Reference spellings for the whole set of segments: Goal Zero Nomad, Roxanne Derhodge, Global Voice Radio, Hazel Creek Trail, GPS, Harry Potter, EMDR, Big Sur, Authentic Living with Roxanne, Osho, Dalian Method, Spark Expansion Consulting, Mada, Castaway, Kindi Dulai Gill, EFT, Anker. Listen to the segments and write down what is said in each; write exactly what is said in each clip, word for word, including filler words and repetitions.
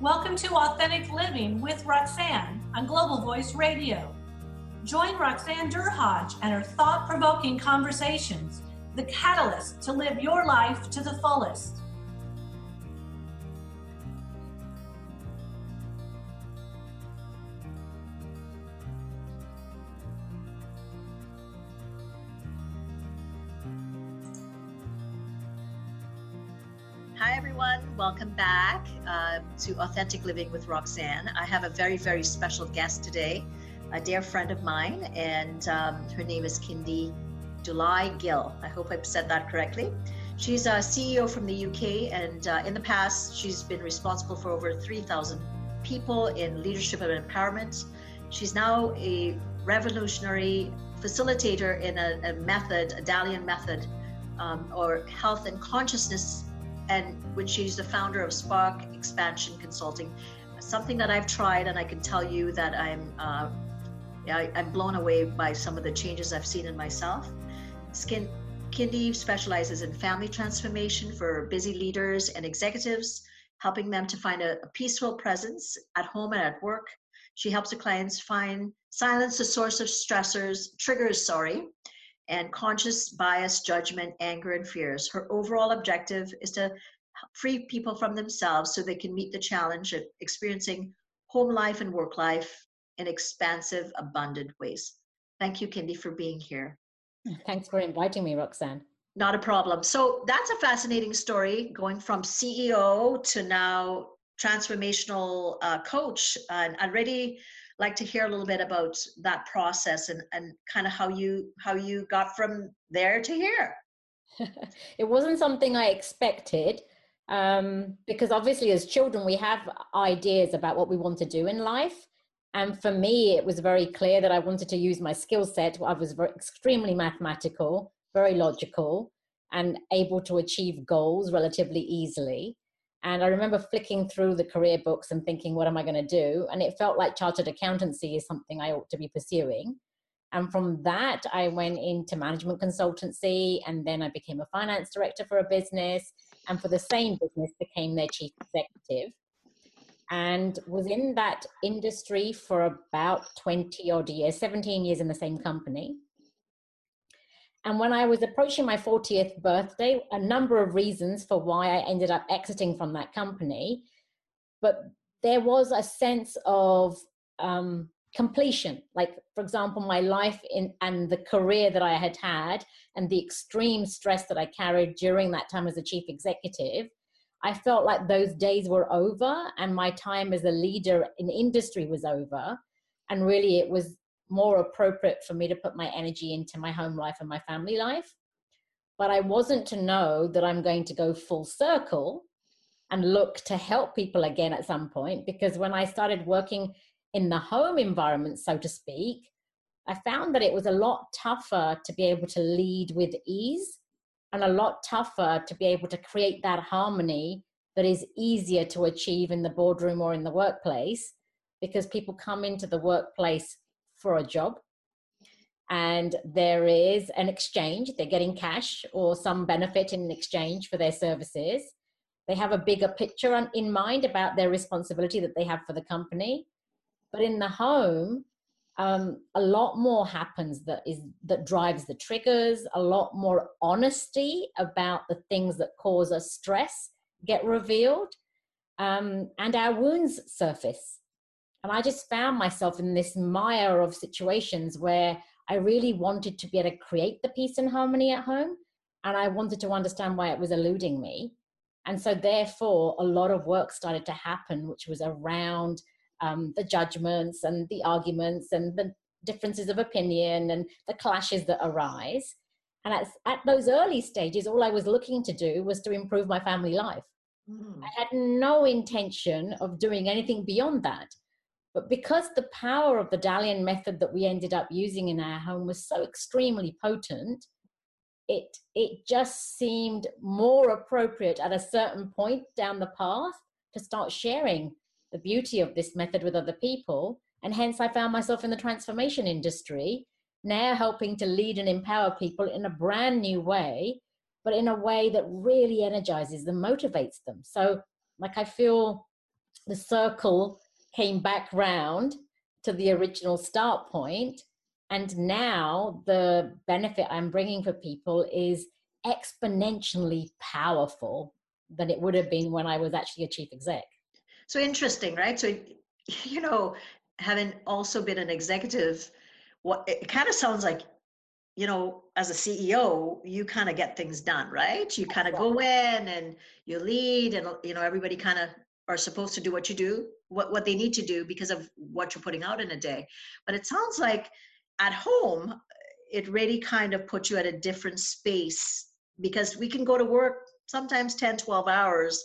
Welcome to Authentic Living with Roxanne on Global Voice Radio. Join Roxanne Derhodge and her thought-provoking conversations, the catalyst to live your life to the fullest. Hi everyone, welcome back uh, to Authentic Living with Roxanne. I have a very, very special guest today, a dear friend of mine, and um, her name is Kindi Dulai Gill. I hope I said that correctly. She's a C E O from the U K, and uh, in the past, she's been responsible for over three thousand people in leadership and empowerment. She's now a revolutionary facilitator in a, a method, a Dalian Method, um, or health and consciousness, and which she's the founder of Spark Expansion Consulting, something that I've tried, and I can tell you that I'm uh, I, I'm blown away by some of the changes I've seen in myself. Skin, Kindi specializes in family transformation for busy leaders and executives, helping them to find a, a peaceful presence at home and at work. She helps her clients find silence, the source of stressors, triggers, sorry, and conscious bias, judgment, anger, and fears. Her overall objective is to free people from themselves so they can meet the challenge of experiencing home life and work life in expansive, abundant ways. Thank you, Kindi, for being here. Thanks for inviting me, Roxanne. Not a problem. So that's a fascinating story, going from C E O to now transformational uh, coach. And I'd really like to hear a little bit about that process and, and kind of how you how you got from there to here. It wasn't something I expected, um, because obviously as children, we have ideas about what we want to do in life. And for me, it was very clear that I wanted to use my skill set. I was very, extremely mathematical, very logical, and able to achieve goals relatively easily. And I remember flicking through the career books and thinking, what am I going to do? And it felt like chartered accountancy is something I ought to be pursuing. And from that, I went into management consultancy, and then I became a finance director for a business, and for the same business became their chief executive, and was in that industry for about twenty odd years, seventeen years in the same company. And when I was approaching my fortieth birthday, a number of reasons for why I ended up exiting from that company, but there was a sense of um, completion. Like, for example, my life in and the career that I had had and the extreme stress that I carried during that time as a chief executive, I felt like those days were over and my time as a leader in industry was over. And really it was more appropriate for me to put my energy into my home life and my family life. But I wasn't to know that I'm going to go full circle and look to help people again at some point, because when I started working in the home environment, so to speak, I found that it was a lot tougher to be able to lead with ease and a lot tougher to be able to create that harmony that is easier to achieve in the boardroom or in the workplace, because people come into the workplace for a job and there is an exchange. They're getting cash or some benefit in exchange for their services. They have a bigger picture in mind about their responsibility that they have for the company. But in the home, um, a lot more happens that is that drives the triggers. A lot more honesty about the things that cause us stress get revealed, um, and our wounds surface. And I just found myself in this mire of situations where I really wanted to be able to create the peace and harmony at home, and I wanted to understand why it was eluding me. And so therefore, a lot of work started to happen, which was around Um, the judgments and the arguments and the differences of opinion and the clashes that arise. And at, at those early stages, all I was looking to do was to improve my family life. Mm. I had no intention of doing anything beyond that. But because the power of the Dalian method that we ended up using in our home was so extremely potent, it, it just seemed more appropriate at a certain point down the path to start sharing the beauty of this method with other people. And hence I found myself in the transformation industry, now helping to lead and empower people in a brand new way, but in a way that really energizes them, motivates them. So like, I feel the circle came back round to the original start point. And now the benefit I'm bringing for people is exponentially powerful than it would have been when I was actually a chief exec. So interesting, right? So, you know, having also been an executive, what it kind of sounds like, you know, as a C E O, you kind of get things done, right? You kind of go in and you lead, and, you know, everybody kind of are supposed to do what you do, what, what they need to do because of what you're putting out in a day. But it sounds like at home, it really kind of puts you at a different space, because we can go to work sometimes ten, twelve hours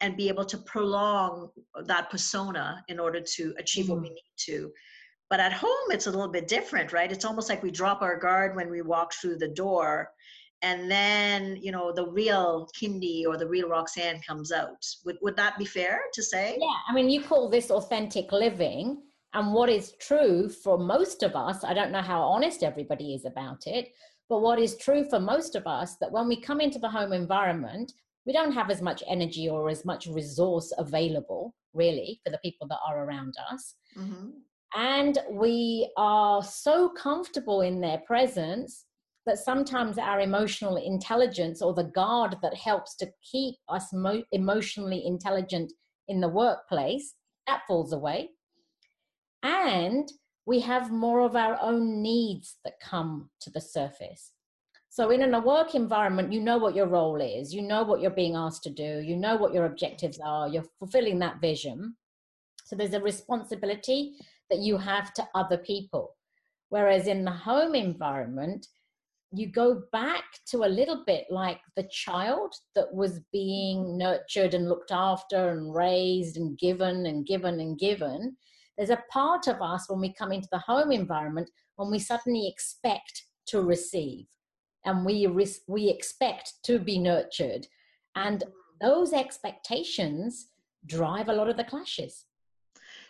and be able to prolong that persona in order to achieve mm-hmm. what we need to. But at home, it's a little bit different, right? It's almost like we drop our guard when we walk through the door, and then, you know, the real Kindi or the real Roxanne comes out. Would, would that be fair to say? Yeah, I mean, you call this authentic living. And what is true for most of us, I don't know how honest everybody is about it, but what is true for most of us, that when we come into the home environment, we don't have as much energy or as much resource available, really, for the people that are around us. Mm-hmm. And we are so comfortable in their presence that sometimes our emotional intelligence, or the guard that helps to keep us mo- emotionally intelligent in the workplace, that falls away. And we have more of our own needs that come to the surface. So in a work environment, you know what your role is, you know what you're being asked to do, you know what your objectives are, you're fulfilling that vision. So there's a responsibility that you have to other people. Whereas in the home environment, you go back to a little bit like the child that was being nurtured and looked after and raised and given and given and given. There's a part of us when we come into the home environment when we suddenly expect to receive, and we re- we expect to be nurtured. And those expectations drive a lot of the clashes.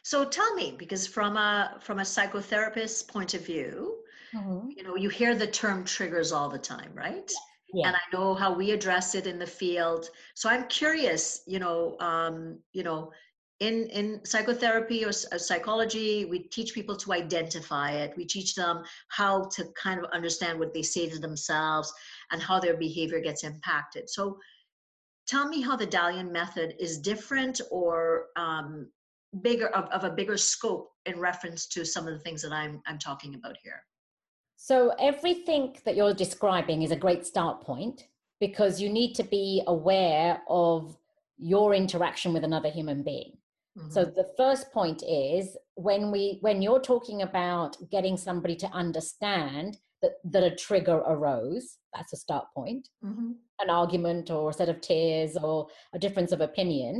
So tell me, because from a from a psychotherapist's point of view, mm-hmm. you know, you hear the term triggers all the time, right? Yeah. And I know how we address it in the field. So I'm curious, you know, um, you know, In, in psychotherapy or psychology, we teach people to identify it. We teach them how to kind of understand what they say to themselves and how their behavior gets impacted. So tell me how the Dalian method is different or um, bigger of, of a bigger scope in reference to some of the things that I'm, I'm talking about here. So everything that you're describing is a great start point, because you need to be aware of your interaction with another human being. Mm-hmm. So the first point is when we when you're talking about getting somebody to understand that, that a trigger arose, that's a start point, mm-hmm. an argument or a set of tears or a difference of opinion,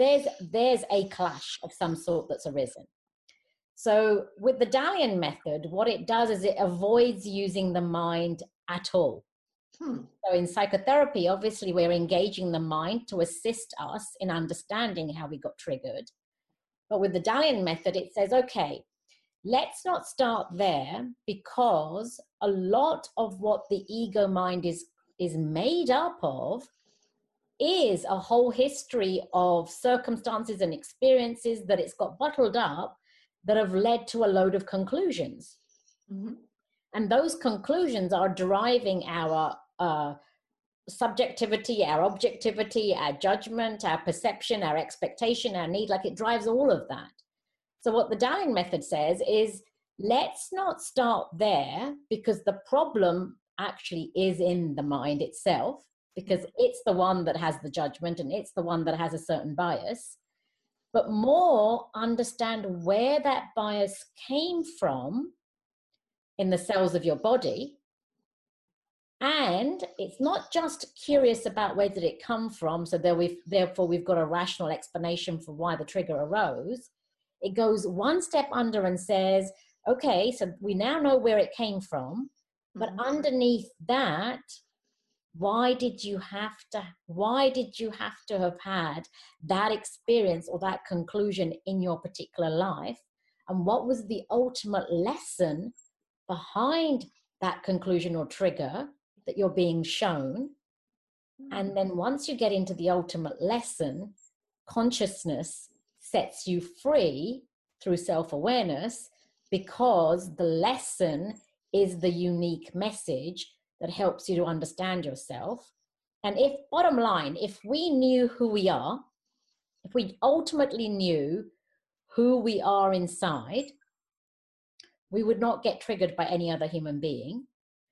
there's there's a clash of some sort that's arisen. So with the Dalian method, what it does is it avoids using the mind at all. Hmm. So in psychotherapy, obviously, we're engaging the mind to assist us in understanding how we got triggered. But with the Dalian method, it says, okay, let's not start there, because a lot of what the ego mind is, is made up of is a whole history of circumstances and experiences that it's got bottled up that have led to a load of conclusions. Mm-hmm. And those conclusions are driving our uh, subjectivity, our objectivity, our judgment, our perception, our expectation, our need, like it drives all of that. So what the Dalian method says is, let's not start there, because the problem actually is in the mind itself, because it's the one that has the judgment and it's the one that has a certain bias. But more, understand where that bias came from in the cells of your body. And it's not just curious about where did it come from, so there we've, therefore we've got a rational explanation for why the trigger arose. It goes one step under and says, okay, so we now know where it came from, but mm-hmm. underneath that, why did you have to, why did you have to have had that experience or that conclusion in your particular life? And what was the ultimate lesson behind that conclusion or trigger that you're being shown? And then once you get into the ultimate lesson, consciousness sets you free through self-awareness, because the lesson is the unique message that helps you to understand yourself. And if, bottom line, if we knew who we are, if we ultimately knew who we are inside, we would not get triggered by any other human being,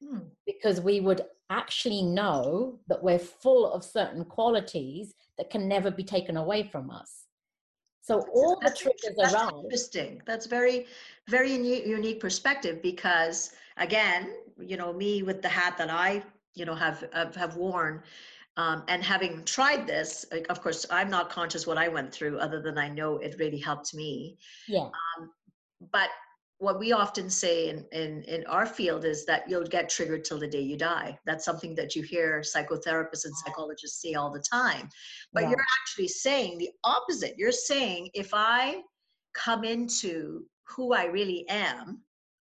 hmm. because we would actually know that we're full of certain qualities that can never be taken away from us. So all that's, the triggers that's around. Interesting. That's very, very unique perspective, because again, you know, me with the hat that I, you know, have, have, have worn, um, and having tried this, of course, I'm not conscious what I went through, other than I know it really helped me. Yeah. Um, but what we often say in, in, in our field is that you'll get triggered till the day you die. That's something that you hear psychotherapists and psychologists say all the time. But yeah. you're actually saying the opposite. You're saying, if I come into who I really am,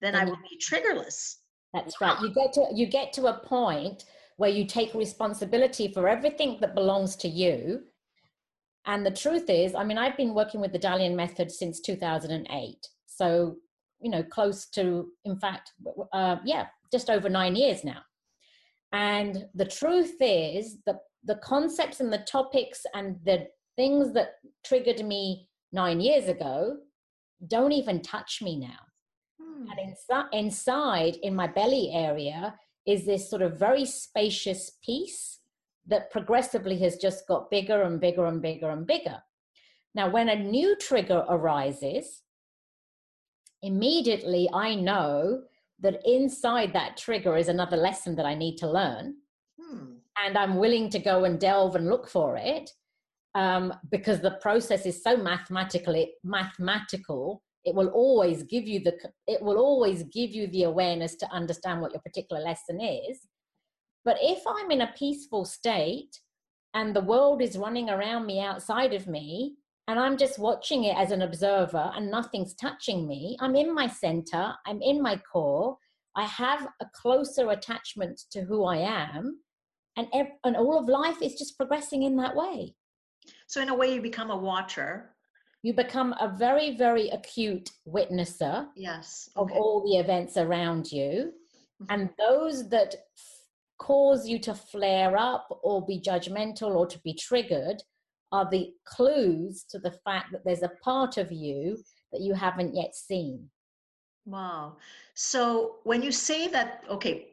then and I will be triggerless. That's right. You get to, you get to a point where you take responsibility for everything that belongs to you. And the truth is, I mean, I've been working with the Dalian Method since two thousand eight. So, you know, close to, in fact, uh, yeah, just over nine years now. And the truth is that the concepts and the topics and the things that triggered me nine years ago don't even touch me now. Hmm. And inside, inside, in my belly area, is this sort of very spacious piece that progressively has just got bigger and bigger and bigger and bigger. Now, when a new trigger arises, immediately I know that inside that trigger is another lesson that I need to learn. Hmm. And I'm willing to go and delve and look for it, um, because the process is so mathematically mathematical. It will always give you the, it will always give you the awareness to understand what your particular lesson is. But if I'm in a peaceful state and the world is running around me outside of me, and I'm just watching it as an observer and nothing's touching me, I'm in my center, I'm in my core, I have a closer attachment to who I am, and, ev- and all of life is just progressing in that way. So in a way, you become a watcher. You become a very, very acute witnesser yes. okay. of all the events around you. Mm-hmm. And those that f- cause you to flare up or be judgmental or to be triggered are the clues to the fact that there's a part of you that you haven't yet seen. Wow. So when you say that, okay,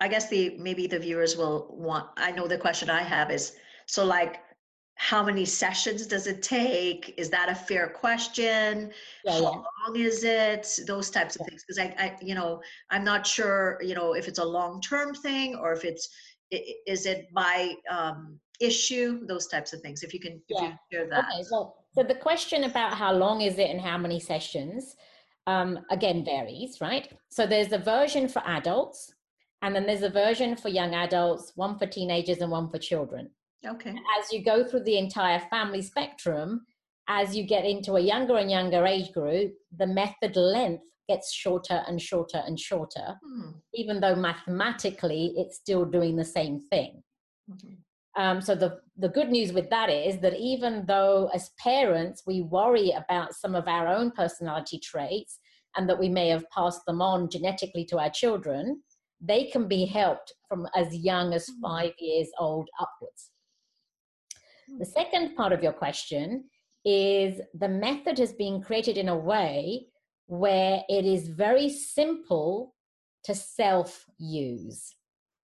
I guess the maybe the viewers will want, I know the question I have is, so like, how many sessions does it take? Is that a fair question? Yeah, yeah. How long is it? Those types of yeah. things. Because I, I, you know, I'm not sure, you know, if it's a long-term thing or if it's, is it by um, issue, those types of things, if you can, yeah. if you can hear that. Okay, well, so the question about how long is it and how many sessions, um, again, varies, right? So there's a version for adults, and then there's a version for young adults, one for teenagers and one for children. Okay. As you go through the entire family spectrum, as you get into a younger and younger age group, the method length gets shorter and shorter and shorter, hmm. even though mathematically it's still doing the same thing. Okay. Um, so the, the good news with that is that even though as parents we worry about some of our own personality traits and that we may have passed them on genetically to our children, they can be helped from as young as five years old upwards. The second part of your question is the method has been created in a way where it is very simple to self-use.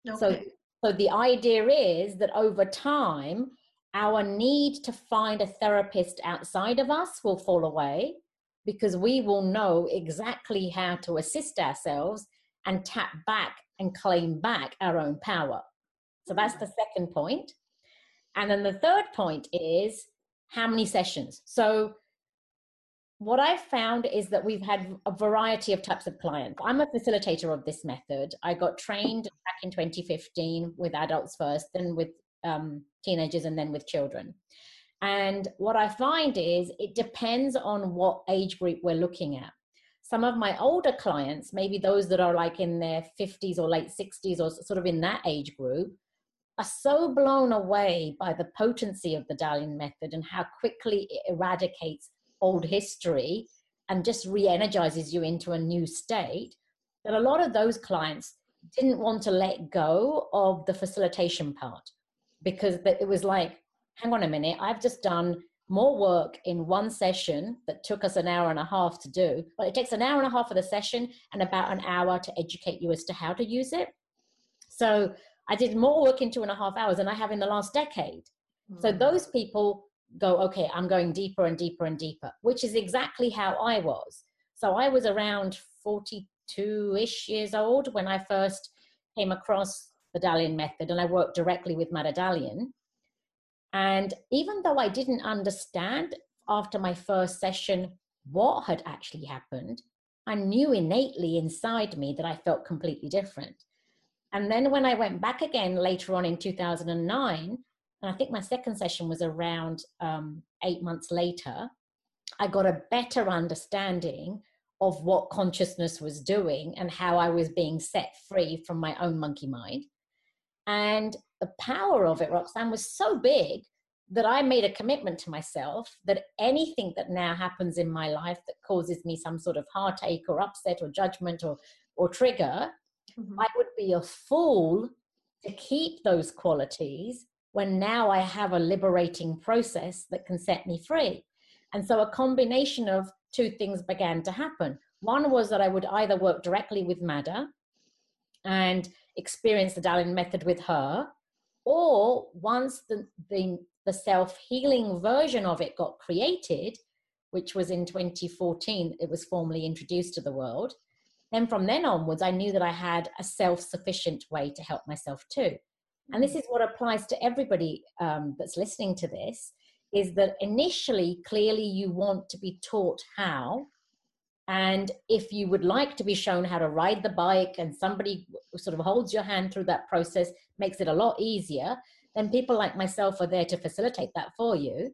Okay. So, so the idea is that over time, our need to find a therapist outside of us will fall away, because we will know exactly how to assist ourselves and tap back and claim back our own power. So that's the second point. And then the third point is how many sessions. So what I've found is that we've had a variety of types of clients. I'm a facilitator of this method. I got trained back in twenty fifteen with adults first, then with um, teenagers, and then with children. And what I find is it depends on what age group we're looking at. Some of my older clients, maybe those that are like in their fifties or late sixties or sort of in that age group, are so blown away by the potency of the Dalian method and how quickly it eradicates old history and just re-energizes you into a new state, that a lot of those clients didn't want to let go of the facilitation part, because it was like, hang on a minute, I've just done more work in one session that took us an hour and a half to do. Well, it takes an hour and a half of the session and about an hour to educate you as to how to use it. So I did more work in two and a half hours than I have in the last decade. Mm-hmm. So those people go, okay, I'm going deeper and deeper and deeper, which is exactly how I was. So I was around forty-two-ish years old when I first came across the Dalian method, and I worked directly with Mada Dalian. And even though I didn't understand after my first session what had actually happened, I knew innately inside me that I felt completely different. And then when I went back again later on in two thousand nine, and I think my second session was around um, eight months later, I got a better understanding of what consciousness was doing and how I was being set free from my own monkey mind. And the power of it, Roxanne, was so big that I made a commitment to myself that anything that now happens in my life that causes me some sort of heartache or upset or judgment or, or trigger, mm-hmm. I would be a fool to keep those qualities when now I have a liberating process that can set me free. And so a combination of two things began to happen. One was that I would either work directly with Mada and experience the Dalian method with her, or once the, the, the self-healing version of it got created, which was in twenty fourteen, it was formally introduced to the world. Then from then onwards, I knew that I had a self-sufficient way to help myself too. And this is what applies to everybody um, that's listening to this, is that initially, clearly you want to be taught how. And if you would like to be shown how to ride the bike and somebody sort of holds your hand through that process, makes it a lot easier, then people like myself are there to facilitate that for you.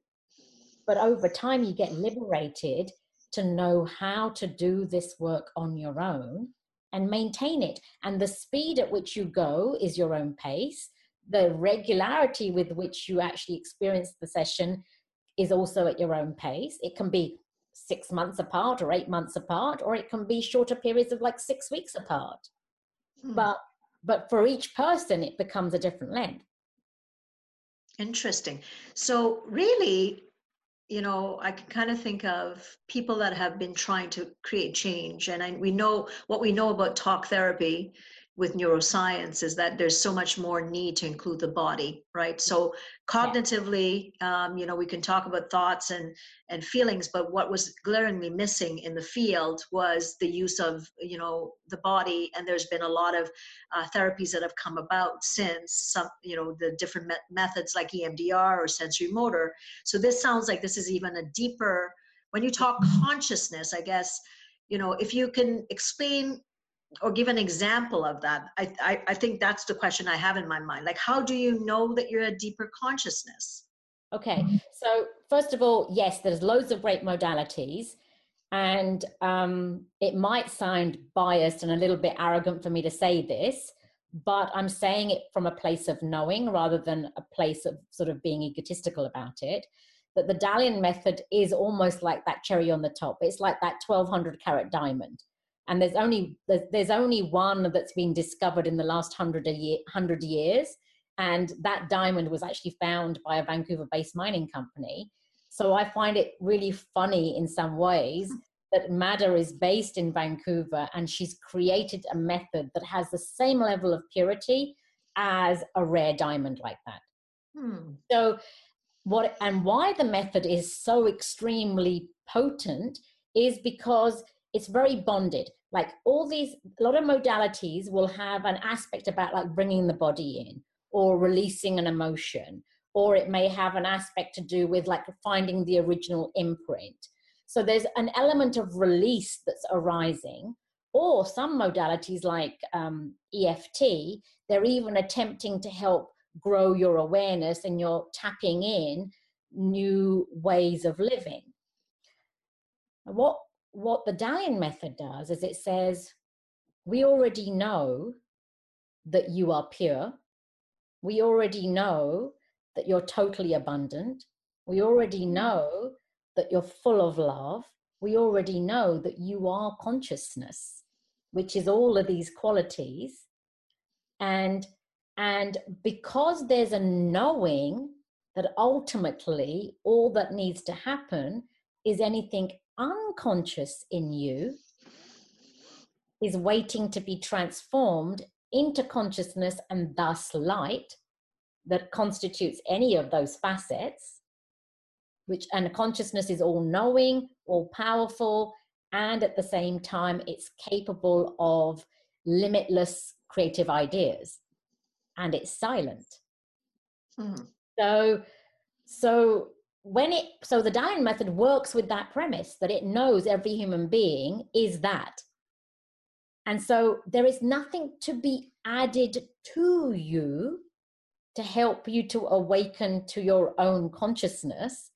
But over time, you get liberated to know how to do this work on your own and maintain it. And the speed at which you go is your own pace. The regularity with which you actually experience the session is also at your own pace. It can be six months apart or eight months apart, or it can be shorter periods of like six weeks apart. Hmm. But but for each person, it becomes a different length. Interesting. So really, you know, I can kind of think of people that have been trying to create change. And I, we know what we know about talk therapy with neuroscience is that there's so much more need to include the body, right? So cognitively, um, you know, we can talk about thoughts and, and feelings, but what was glaringly missing in the field was the use of, you know, the body. And there's been a lot of uh, therapies that have come about since, some, you know, the different me- methods like E M D R or sensory motor. So this sounds like this is even a deeper, when you talk consciousness, I guess, you know, if you can explain or give an example of that. I, I, I think that's the question I have in my mind. Like, how do you know that you're a deeper consciousness? Okay, so first of all, yes, there's loads of great modalities, and um, it might sound biased and a little bit arrogant for me to say this, but I'm saying it from a place of knowing rather than a place of sort of being egotistical about it, that the Dalian method is almost like that cherry on the top. It's like that twelve hundred carat diamond. And there's only there's only one that's been discovered in the last hundred a year, hundred years, and that diamond was actually found by a Vancouver-based mining company. So I find it really funny in some ways that Mada is based in Vancouver, and she's created a method that has the same level of purity as a rare diamond like that. Hmm. So what and why the method is so extremely potent is because it's very bonded. Like all these, a lot of modalities will have an aspect about like bringing the body in or releasing an emotion, or it may have an aspect to do with like finding the original imprint. So there's an element of release that's arising, or some modalities like um, E F T, they're even attempting to help grow your awareness and you're tapping in new ways of living. What What the Dalian method does is it says, we already know that you are pure. we already know that you're totally abundant. We already know that you're full of love. We already know that you are consciousness, which is all of these qualities. And, and because there's a knowing that ultimately all that needs to happen is anything unconscious in you is waiting to be transformed into consciousness and thus light that constitutes any of those facets, which, and consciousness is all-knowing, all-powerful, and at the same time, it's capable of limitless creative ideas, and it's silent. Mm-hmm. So, so when it, so the Dalian Method works with that premise that it knows every human being is that. And so there is nothing to be added to you to help you to awaken to your own consciousness.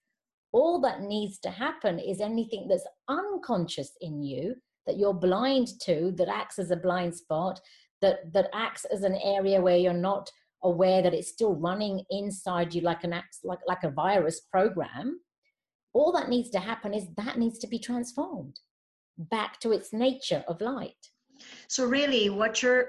All that needs to happen is anything that's unconscious in you that you're blind to, that acts as a blind spot, that, that acts as an area where you're not aware that it's still running inside you like an like like a virus program. All that needs to happen is that needs to be transformed back to its nature of light. So really what you're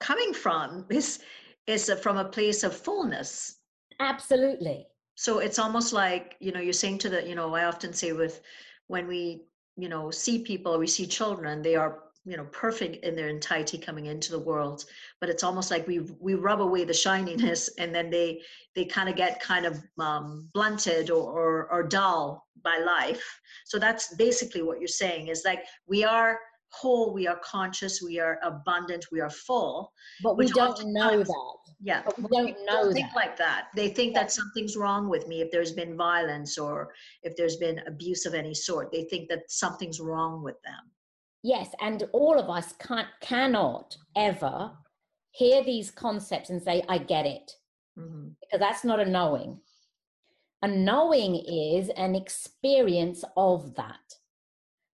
coming from is is from a place of fullness. Absolutely. So it's almost like, you know, you're saying to the, you know, I often say with, when we, you know, see people, we see children, they are, you know, perfect in their entirety coming into the world, but it's almost like we we rub away the shininess and then they they kind of get kind of um, blunted or, or or dull by life. So that's basically what you're saying, is like we are whole, we are conscious, we are abundant, we are full, but we don't know that. Yeah, but we don't know don't think that. Like that they think yeah. that something's wrong with me if there's been violence or if there's been abuse of any sort. They think that something's wrong with them. Yes, and all of us can't cannot ever hear these concepts and say I get it, mm-hmm. because that's not a knowing. A knowing is an experience of that.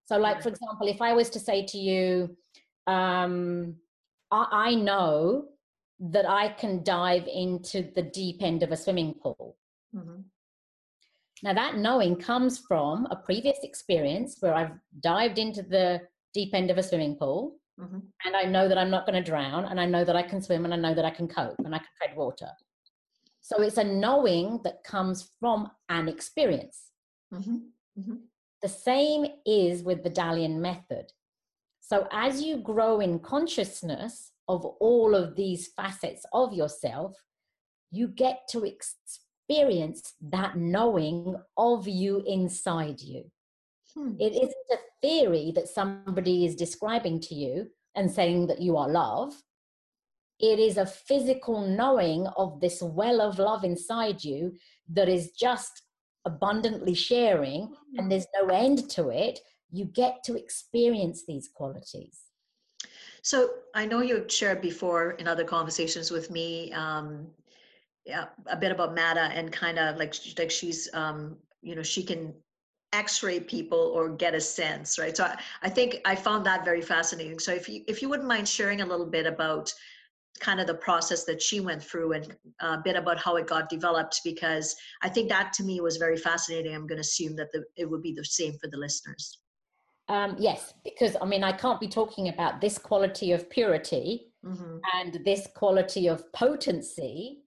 So like, for example, if I was to say to you, um, I, I know that I can dive into the deep end of a swimming pool. Mm-hmm. Now that knowing comes from a previous experience where I've dived into the deep end of a swimming pool, mm-hmm. and I know that I'm not going to drown, and I know that I can swim, and I know that I can cope, and I can tread water. So it's a knowing that comes from an experience. Mm-hmm. Mm-hmm. The same is with the Dalian Method. So as you grow in consciousness of all of these facets of yourself, you get to experience that knowing of you inside you. Hmm. It isn't a theory that somebody is describing to you and saying that you are love. It is a physical knowing of this well of love inside you that is just abundantly sharing, and there's no end to it. You get to experience these qualities. So I know you shared before in other conversations with me um yeah, a bit about Mada, and kind of like like she's um you know, she can x-ray people or get a sense, right? So I, I think I found that very fascinating. So if you if you wouldn't mind sharing a little bit about kind of the process that she went through and a bit about how it got developed, because I think that to me was very fascinating. I'm going to assume that the, it would be the same for the listeners. Um, yes, because I mean, I can't be talking about this quality of purity, mm-hmm. and this quality of potency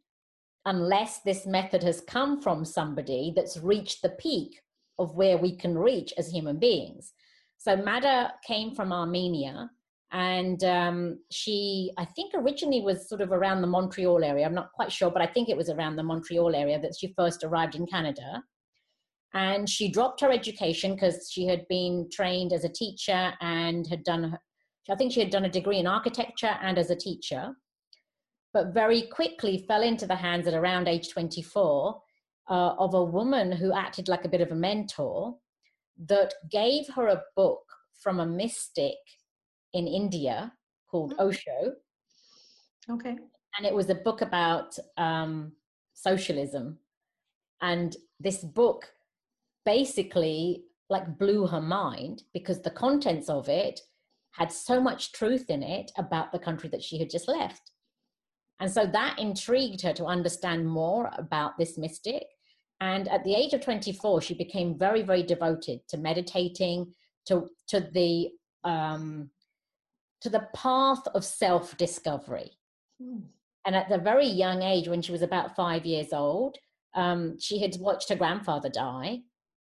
unless this method has come from somebody that's reached the peak of where we can reach as human beings. So Mada came from Armenia. And um, she, I think originally was sort of around the Montreal area. I'm not quite sure, but I think it was around the Montreal area that she first arrived in Canada. And she dropped her education because she had been trained as a teacher and had done, I think she had done a degree in architecture and as a teacher, but very quickly fell into the hands at around age twenty-four uh, of a woman who acted like a bit of a mentor that gave her a book from a mystic in India called Osho. Okay. And it was a book about um, socialism. And this book basically like blew her mind because the contents of it had so much truth in it about the country that she had just left. And so that intrigued her to understand more about this mystic. And at the age of twenty-four, she became very, very devoted to meditating, to, to, the, um, to the path of self-discovery. Mm. And at the very young age, when she was about five years old, um, she had watched her grandfather die.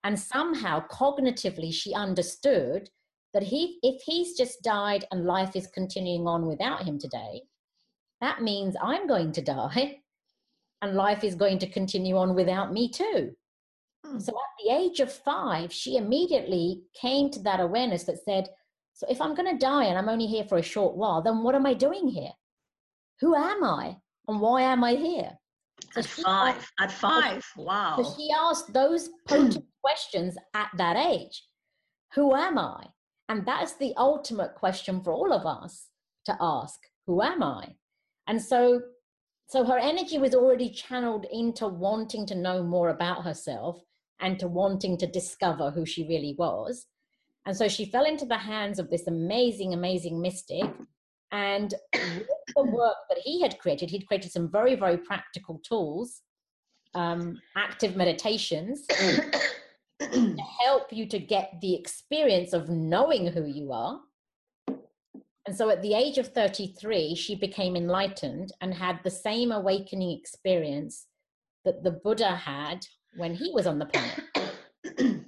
And somehow, cognitively, she understood that he, if he's just died and life is continuing on without him today, that means I'm going to die and life is going to continue on without me too. Mm. So at the age of five, she immediately came to that awareness that said, so if I'm going to die and I'm only here for a short while, then what am I doing here? Who am I? And why am I here? So at five, asked, at five, wow. So she asked those potent questions at that age. Who am I? And that's the ultimate question for all of us to ask, who am I? And so, so her energy was already channeled into wanting to know more about herself and to wanting to discover who she really was. And so she fell into the hands of this amazing, amazing mystic. And with the work that he had created, he'd created some very, very practical tools, um, active meditations to help you to get the experience of knowing who you are. And so at the age of thirty-three, she became enlightened and had the same awakening experience that the Buddha had when he was on the planet.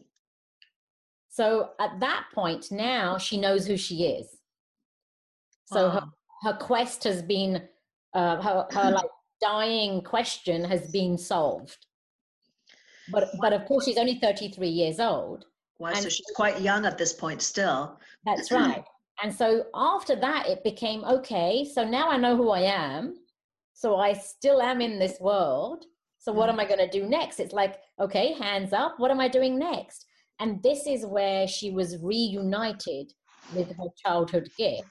So at that point now, she knows who she is. So wow. her, her quest has been, uh, her, her like dying question has been solved. But, but of course, she's only thirty-three years old. Wow, so she's quite young at this point still. That's right. And so after that, it became, okay, so now I know who I am. So I still am in this world. So what am I going to do next? It's like, okay, hands up. What am I doing next? And this is where she was reunited with her childhood gift.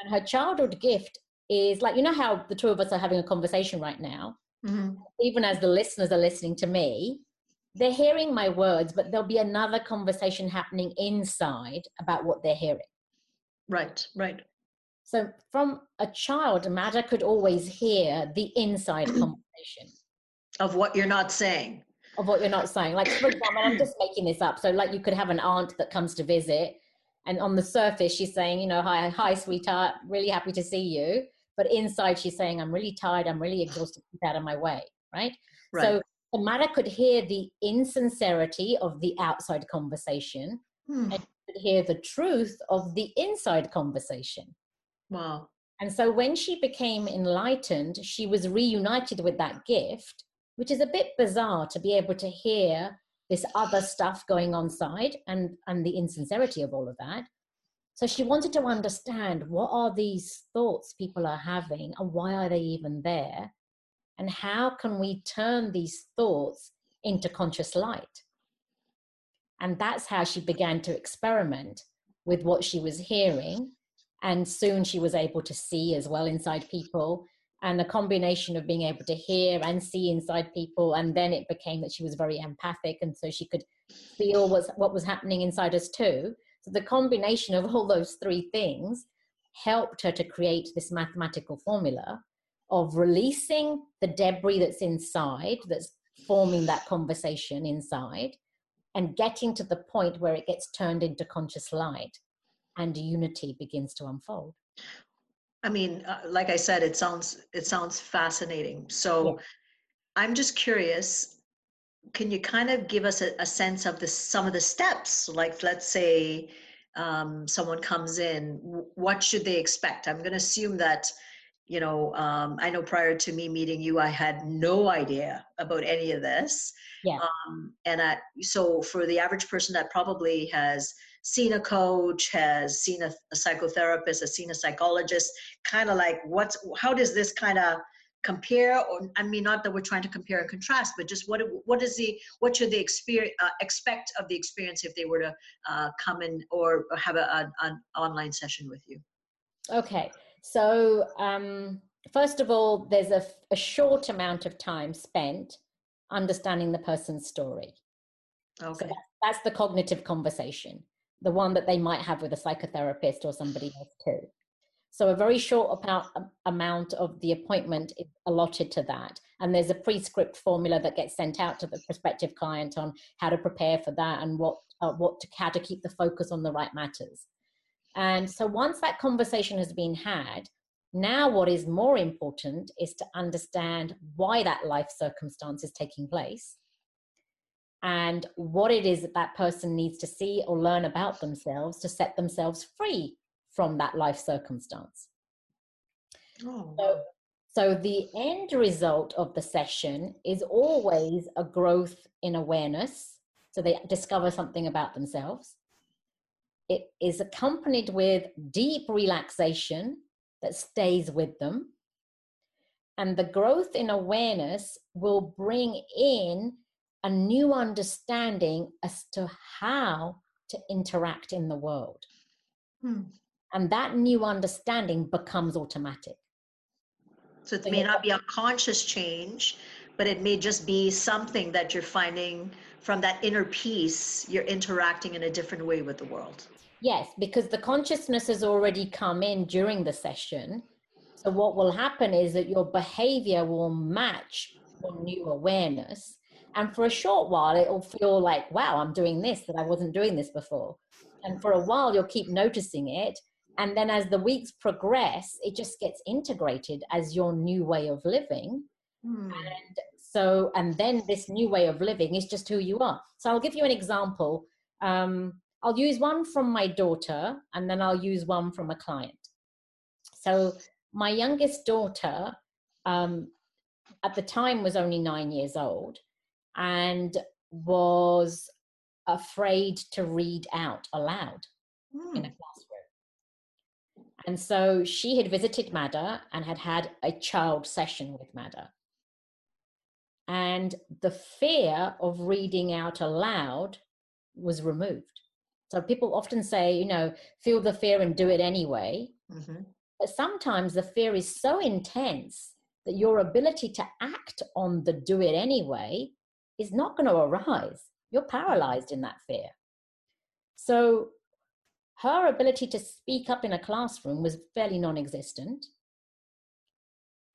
And her childhood gift is like, you know how the two of us are having a conversation right now? Mm-hmm. Even as the listeners are listening to me, they're hearing my words, but there'll be another conversation happening inside about what they're hearing. Right, right. So from a child, Mada could always hear the inside conversation. Of what you're not saying. Of what you're not saying. Like, for example, I'm just making this up. So, like, you could have an aunt that comes to visit, and on the surface, she's saying, you know, hi, hi, sweetheart, really happy to see you. But inside, she's saying, I'm really tired, I'm really exhausted, get out of my way, right? right. So Mada could hear the insincerity of the outside conversation, hmm. and hear the truth of the inside conversation. Wow. And so when she became enlightened, she was reunited with that gift, which is a bit bizarre to be able to hear this other stuff going on side and, and the insincerity of all of that. So she wanted to understand, what are these thoughts people are having and why are they even there? And how can we turn these thoughts into conscious light? And that's how she began to experiment with what she was hearing. And soon she was able to see as well inside people, and a combination of being able to hear and see inside people. And then it became that she was very empathic. And so she could feel what's, what was happening inside us too. So the combination of all those three things helped her to create this mathematical formula of releasing the debris that's inside, that's forming that conversation inside, and getting to the point where it gets turned into conscious light and unity begins to unfold. I mean, uh, like I said, it sounds, it sounds fascinating. So yeah. I'm just curious, can you kind of give us a, a sense of the, some of the steps? Like, let's say um, someone comes in, what should they expect? I'm going to assume that, you know, um, I know prior to me meeting you, I had no idea about any of this. Yeah. Um, and I, so for the average person that probably has seen a coach, has seen a, a psychotherapist, has seen a psychologist, kind of like what's, how does this kind of compare? Or, I mean, not that we're trying to compare and contrast, but just what, what is the, what should they experience, uh, expect of the experience if they were to uh, come in or have a, a, an online session with you? Okay. So um, first of all, there's a, a short amount of time spent understanding the person's story. Okay. So that's, that's the cognitive conversation, the one that they might have with a psychotherapist or somebody else too. So a very short about, amount of the appointment is allotted to that. And there's a prescript formula that gets sent out to the prospective client on how to prepare for that and what, uh, what to, how to keep the focus on the right matters. And so once that conversation has been had, now what is more important is to understand why that life circumstance is taking place and what it is that that person needs to see or learn about themselves to set themselves free from that life circumstance. Oh. So, so the end result of the session is always a growth in awareness. So they discover something about themselves. It is accompanied with deep relaxation that stays with them. And the growth in awareness will bring in a new understanding as to how to interact in the world. Hmm. And that new understanding becomes automatic. So it may not be a conscious change, but it may just be something that you're finding from that inner peace. You're interacting in a different way with the world. Yes, because the consciousness has already come in during the session. So what will happen is that your behavior will match your new awareness. And for a short while, it will feel like, wow, I'm doing this, that I wasn't doing this before. And for a while, you'll keep noticing it. And then as the weeks progress, it just gets integrated as your new way of living. Mm. And so, and then this new way of living is just who you are. So I'll give you an example. Um, I'll use one from my daughter, and then I'll use one from a client. So my youngest daughter, um, at the time was only nine years old and was afraid to read out aloud mm. in a classroom. And so she had visited Mada and had had a child session with Mada. And the fear of reading out aloud was removed. So people often say, you know, feel the fear and do it anyway. Mm-hmm. But sometimes the fear is so intense that your ability to act on the do it anyway is not going to arise. You're paralyzed in that fear. So her ability to speak up in a classroom was fairly non-existent.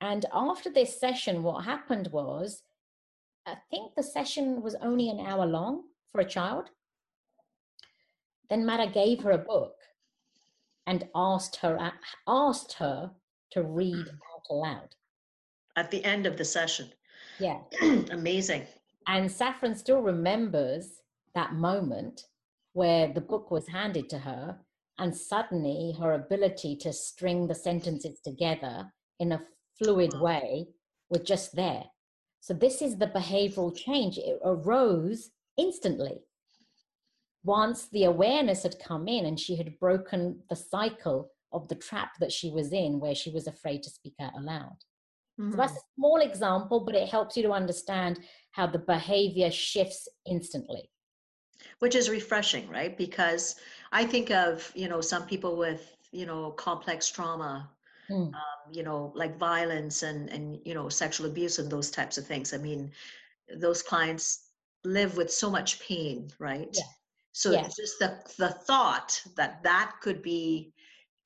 And after this session, what happened was, I think the session was only an hour long for a child. Then Mada gave her a book and asked her, asked her to read out aloud. At the end of the session. Yeah. Amazing. And Saffron still remembers that moment where the book was handed to her, and suddenly her ability to string the sentences together in a fluid way was just there. So this is the behavioral change. It arose instantly. Once the awareness had come in and she had broken the cycle of the trap that she was in, where she was afraid to speak out aloud. Mm-hmm. So that's a small example, but it helps you to understand how the behavior shifts instantly. Which is refreshing, right? Because I think of, you know, some people with, you know, complex trauma, mm. um, you know, like violence and, and, you know, sexual abuse and those types of things. I mean, those clients live with so much pain, right? Yeah. So yeah. It's just the, the thought that that could be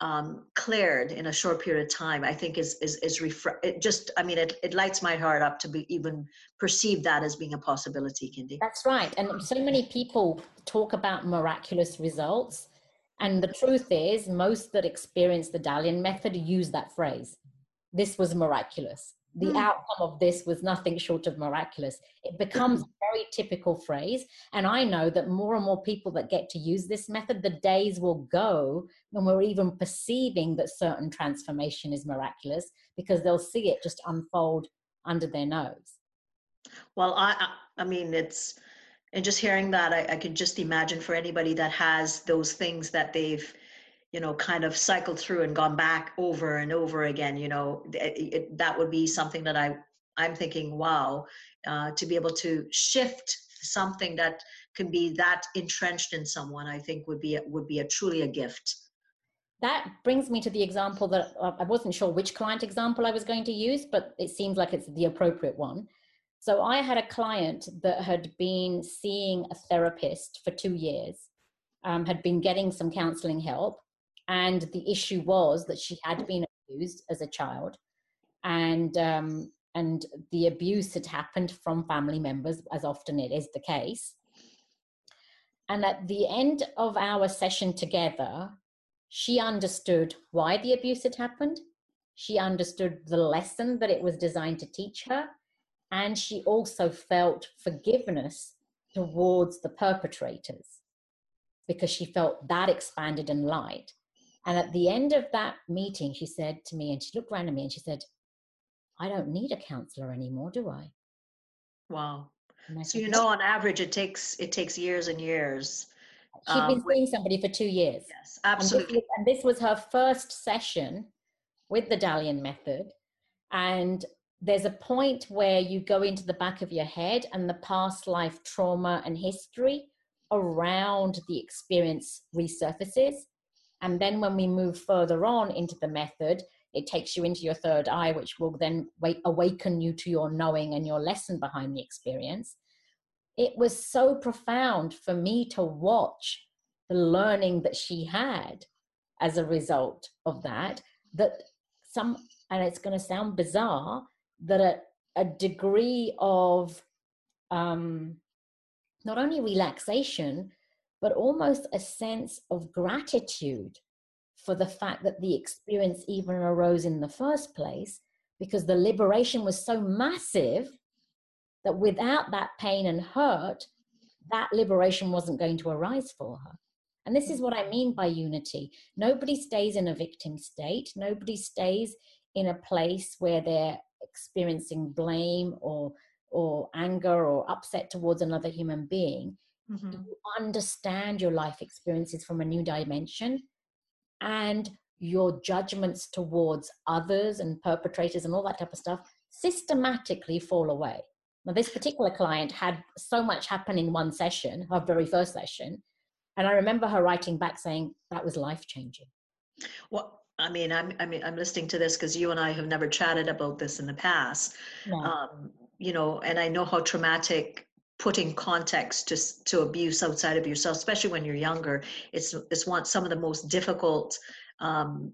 um, cleared in a short period of time, I think is, is, is refre- it just, I mean, it, it lights my heart up to be even perceive that as being a possibility, Kindi. That's right. And so many people talk about miraculous results. And the truth is most that experience the Dalian method use that phrase. This was miraculous. The mm. outcome of this was nothing short of miraculous. It becomes a very typical phrase. And I know that more and more people that get to use this method, the days will go when we're even perceiving that certain transformation is miraculous, because they'll see it just unfold under their nose. Well, I, I mean, it's, and just hearing that, I, I can just imagine for anybody that has those things that they've, you know, kind of cycled through and gone back over and over again, you know, it, it, that would be something that I, I'm thinking, wow, uh, to be able to shift something that can be that entrenched in someone, I think would be, would be a truly a gift. That brings me to the example that uh, I wasn't sure which client example I was going to use, but it seems like it's the appropriate one. So I had a client that had been seeing a therapist for two years, um, had been getting some counseling help, And the issue was that she had been abused as a child, and um, and the abuse had happened from family members, as often it is the case. And at the end of our session together, she understood why the abuse had happened. She understood the lesson that it was designed to teach her. And she also felt forgiveness towards the perpetrators, because she felt that expanded and light. And at the end of that meeting, she said to me, and she looked around at me and she said, I don't need a counselor anymore, do I? Wow. I so, said, you know, on average, it takes it takes years and years. She'd um, been seeing somebody for two years. Yes, absolutely. And this, and this was her first session with the Dalian Method. And there's a point where you go into the back of your head and the past life trauma and history around the experience resurfaces. And then when we move further on into the method, it takes you into your third eye, which will then wait, awaken you to your knowing and your lesson behind the experience. It was so profound for me to watch the learning that she had as a result of that, that some, and it's going to sound bizarre, that a, a degree of um, not only relaxation, but almost a sense of gratitude for the fact that the experience even arose in the first place, because the liberation was so massive that without that pain and hurt, that liberation wasn't going to arise for her. And this is what I mean by unity. Nobody stays in a victim state. Nobody stays in a place where they're experiencing blame or, or anger or upset towards another human being. Mm-hmm. You understand your life experiences from a new dimension, and your judgments towards others and perpetrators and all that type of stuff systematically fall away. Now, this particular client had so much happen in one session, her very first session. And I remember her writing back saying that was life-changing. Well, I mean, I'm, I mean, I'm listening to this because you and I have never chatted about this in the past. No. Um, you know, and I know how traumatic putting context to, to abuse outside of yourself, especially when you're younger, it's, it's one, some of the most difficult um,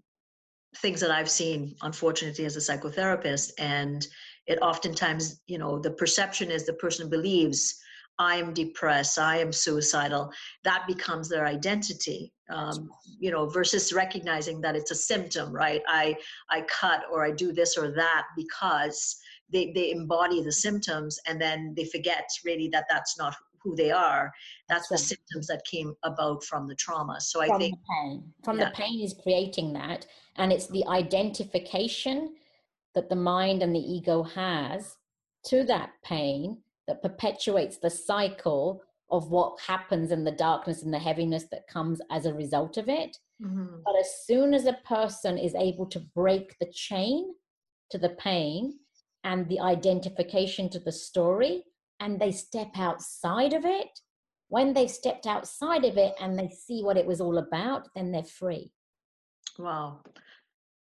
things that I've seen, unfortunately, as a psychotherapist. And it oftentimes, you know, the perception is the person believes, I am depressed, I am suicidal. That becomes their identity, um, you know, versus recognizing that it's a symptom, right? I, I cut or I do this or that because they, they embody the symptoms, and then they forget really that that's not who they are. That's the symptoms that came about from the trauma. So I think the pain. From yeah. the pain is creating that. And it's the identification that the mind and the ego has to that pain that perpetuates the cycle of what happens and the darkness and the heaviness that comes as a result of it. Mm-hmm. But as soon as a person is able to break the chain to the pain and the identification to the story, and they step outside of it, when they've stepped outside of it and they see what it was all about, then they're free. Wow.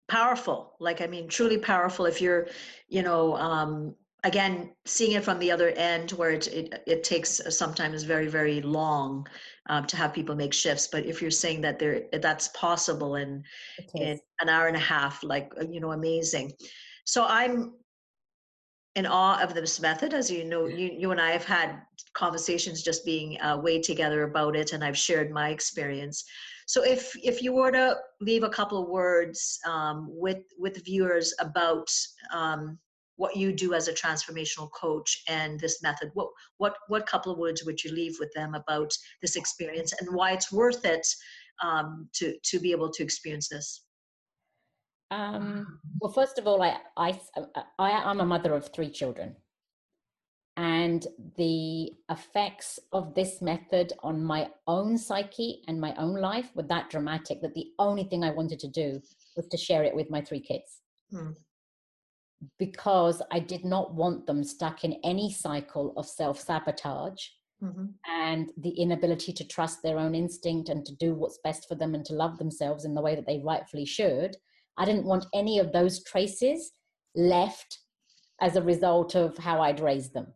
Powerful. Like, I mean, truly powerful. If you're, you know, um, again, seeing it from the other end, where it it, it takes sometimes very, very long um, to have people make shifts. But if you're saying that there, that's possible in, in an hour and a half, like, you know, amazing. So I'm in awe of this method. As you know, you, you and I have had conversations just being uh, way together about it, and I've shared my experience. So if if you were to leave a couple of words um, with, with viewers about um, what you do as a transformational coach and this method, what, what, what couple of words would you leave with them about this experience and why it's worth it um, to, to be able to experience this? Um, well, first of all, I, I, I, I'm a mother of three children, and the effects of this method on my own psyche and my own life were that dramatic that the only thing I wanted to do was to share it with my three kids. Mm. Because I did not want them stuck in any cycle of self-sabotage mm-hmm. and the inability to trust their own instinct and to do what's best for them and to love themselves in the way that they rightfully should. I didn't want any of those traces left as a result of how I'd raised them.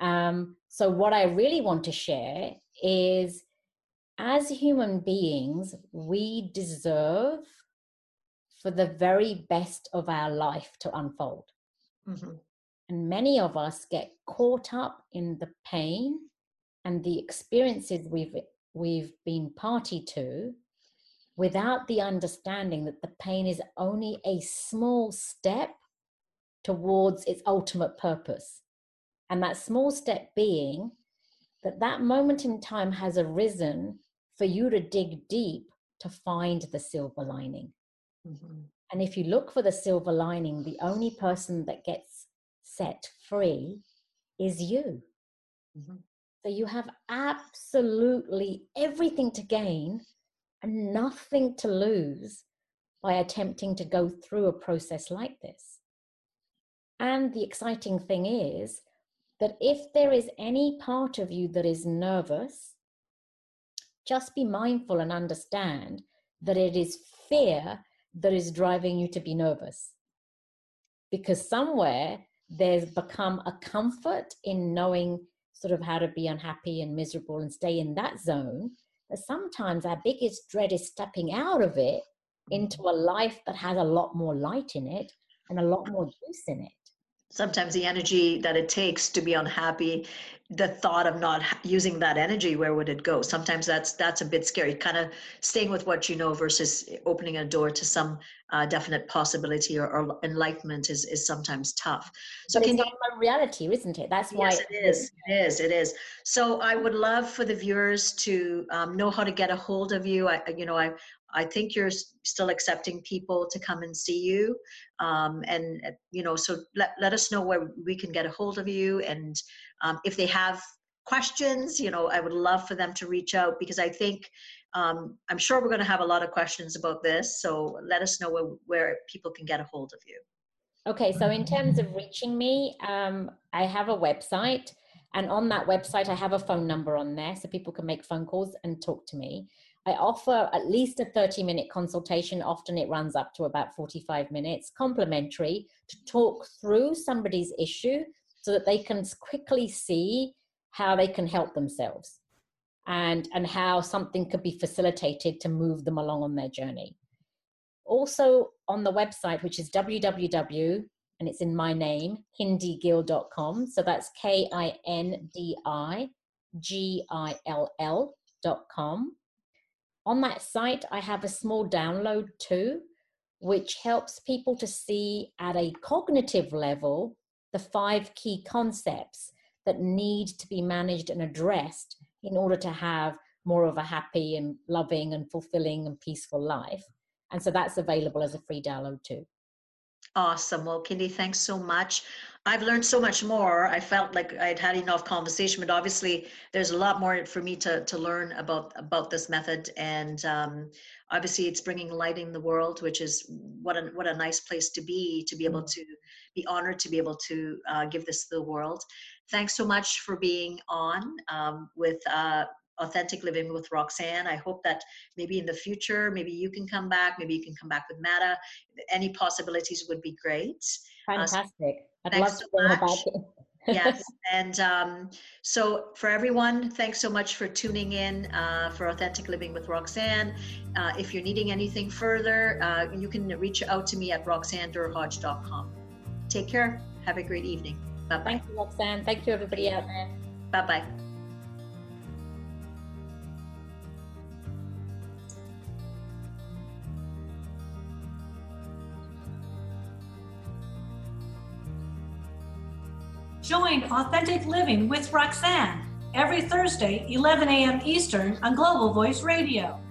Um, so what I really want to share is as human beings, we deserve for the very best of our life to unfold. Mm-hmm. And many of us get caught up in the pain and the experiences we've we've been party to, without the understanding that the pain is only a small step towards its ultimate purpose. And that small step being that that moment in time has arisen for you to dig deep to find the silver lining. Mm-hmm. And if you look for the silver lining, the only person that gets set free is you. Mm-hmm. So you have absolutely everything to gain and nothing to lose by attempting to go through a process like this. And the exciting thing is that if there is any part of you that is nervous, just be mindful and understand that it is fear that is driving you to be nervous. Because somewhere there's become a comfort in knowing sort of how to be unhappy and miserable and stay in that zone. But sometimes our biggest dread is stepping out of it into a life that has a lot more light in it and a lot more juice in it. Sometimes the energy that it takes to be unhappy, the thought of not using that energy, where would it go? Sometimes that's that's a bit scary, kind of staying with what you know versus opening a door to some uh, definite possibility or, or enlightenment is, is sometimes tough. So but it's not my reality, isn't it? That's why. Yes, it is. It is. It is. So I would love for the viewers to um, know how to get a hold of you. I, you know, I, I think you're still accepting people to come and see you. Um, and, you know, so let, let us know where we can get a hold of you. And um, if they have questions, you know, I would love for them to reach out, because I think, um, I'm sure we're going to have a lot of questions about this. So let us know where, where people can get a hold of you. Okay. So in terms of reaching me, um, I have a website, and on that website, I have a phone number on there so people can make phone calls and talk to me. I offer at least a thirty minute consultation. Often it runs up to about forty-five minutes, complimentary, to talk through somebody's issue so that they can quickly see how they can help themselves and, and how something could be facilitated to move them along on their journey. Also on the website, which is www, and it's in my name, kindi gill dot com. So that's K I N D I G I L L dot com. On that site, I have a small download too, which helps people to see at a cognitive level the five key concepts that need to be managed and addressed in order to have more of a happy and loving and fulfilling and peaceful life. And so that's available as a free download too. Awesome. Well, Kindi, thanks so much. I've learned so much more. I felt like I'd had enough conversation, but obviously there's a lot more for me to, to learn about, about this method. And um, obviously it's bringing light in the world, which is what a, what a nice place to be, to be able to be honored, to be able to uh, give this to the world. Thanks so much for being on um, with uh, Authentic Living with Roxanne. I hope that maybe in the future, maybe you can come back, maybe you can come back with Mada. Any possibilities would be great. Fantastic. Uh, so I'd love to learn about it. Yes. And um, so for everyone, thanks so much for tuning in uh, for Authentic Living with Roxanne. Uh, if you're needing anything further, uh, you can reach out to me at roxanne derhodge dot com. Take care. Have a great evening. Bye-bye. Thank you, Roxanne. Thank you, everybody out there. Bye-bye. Join Authentic Living with Roxanne every Thursday, eleven a m Eastern on Global Voice Radio.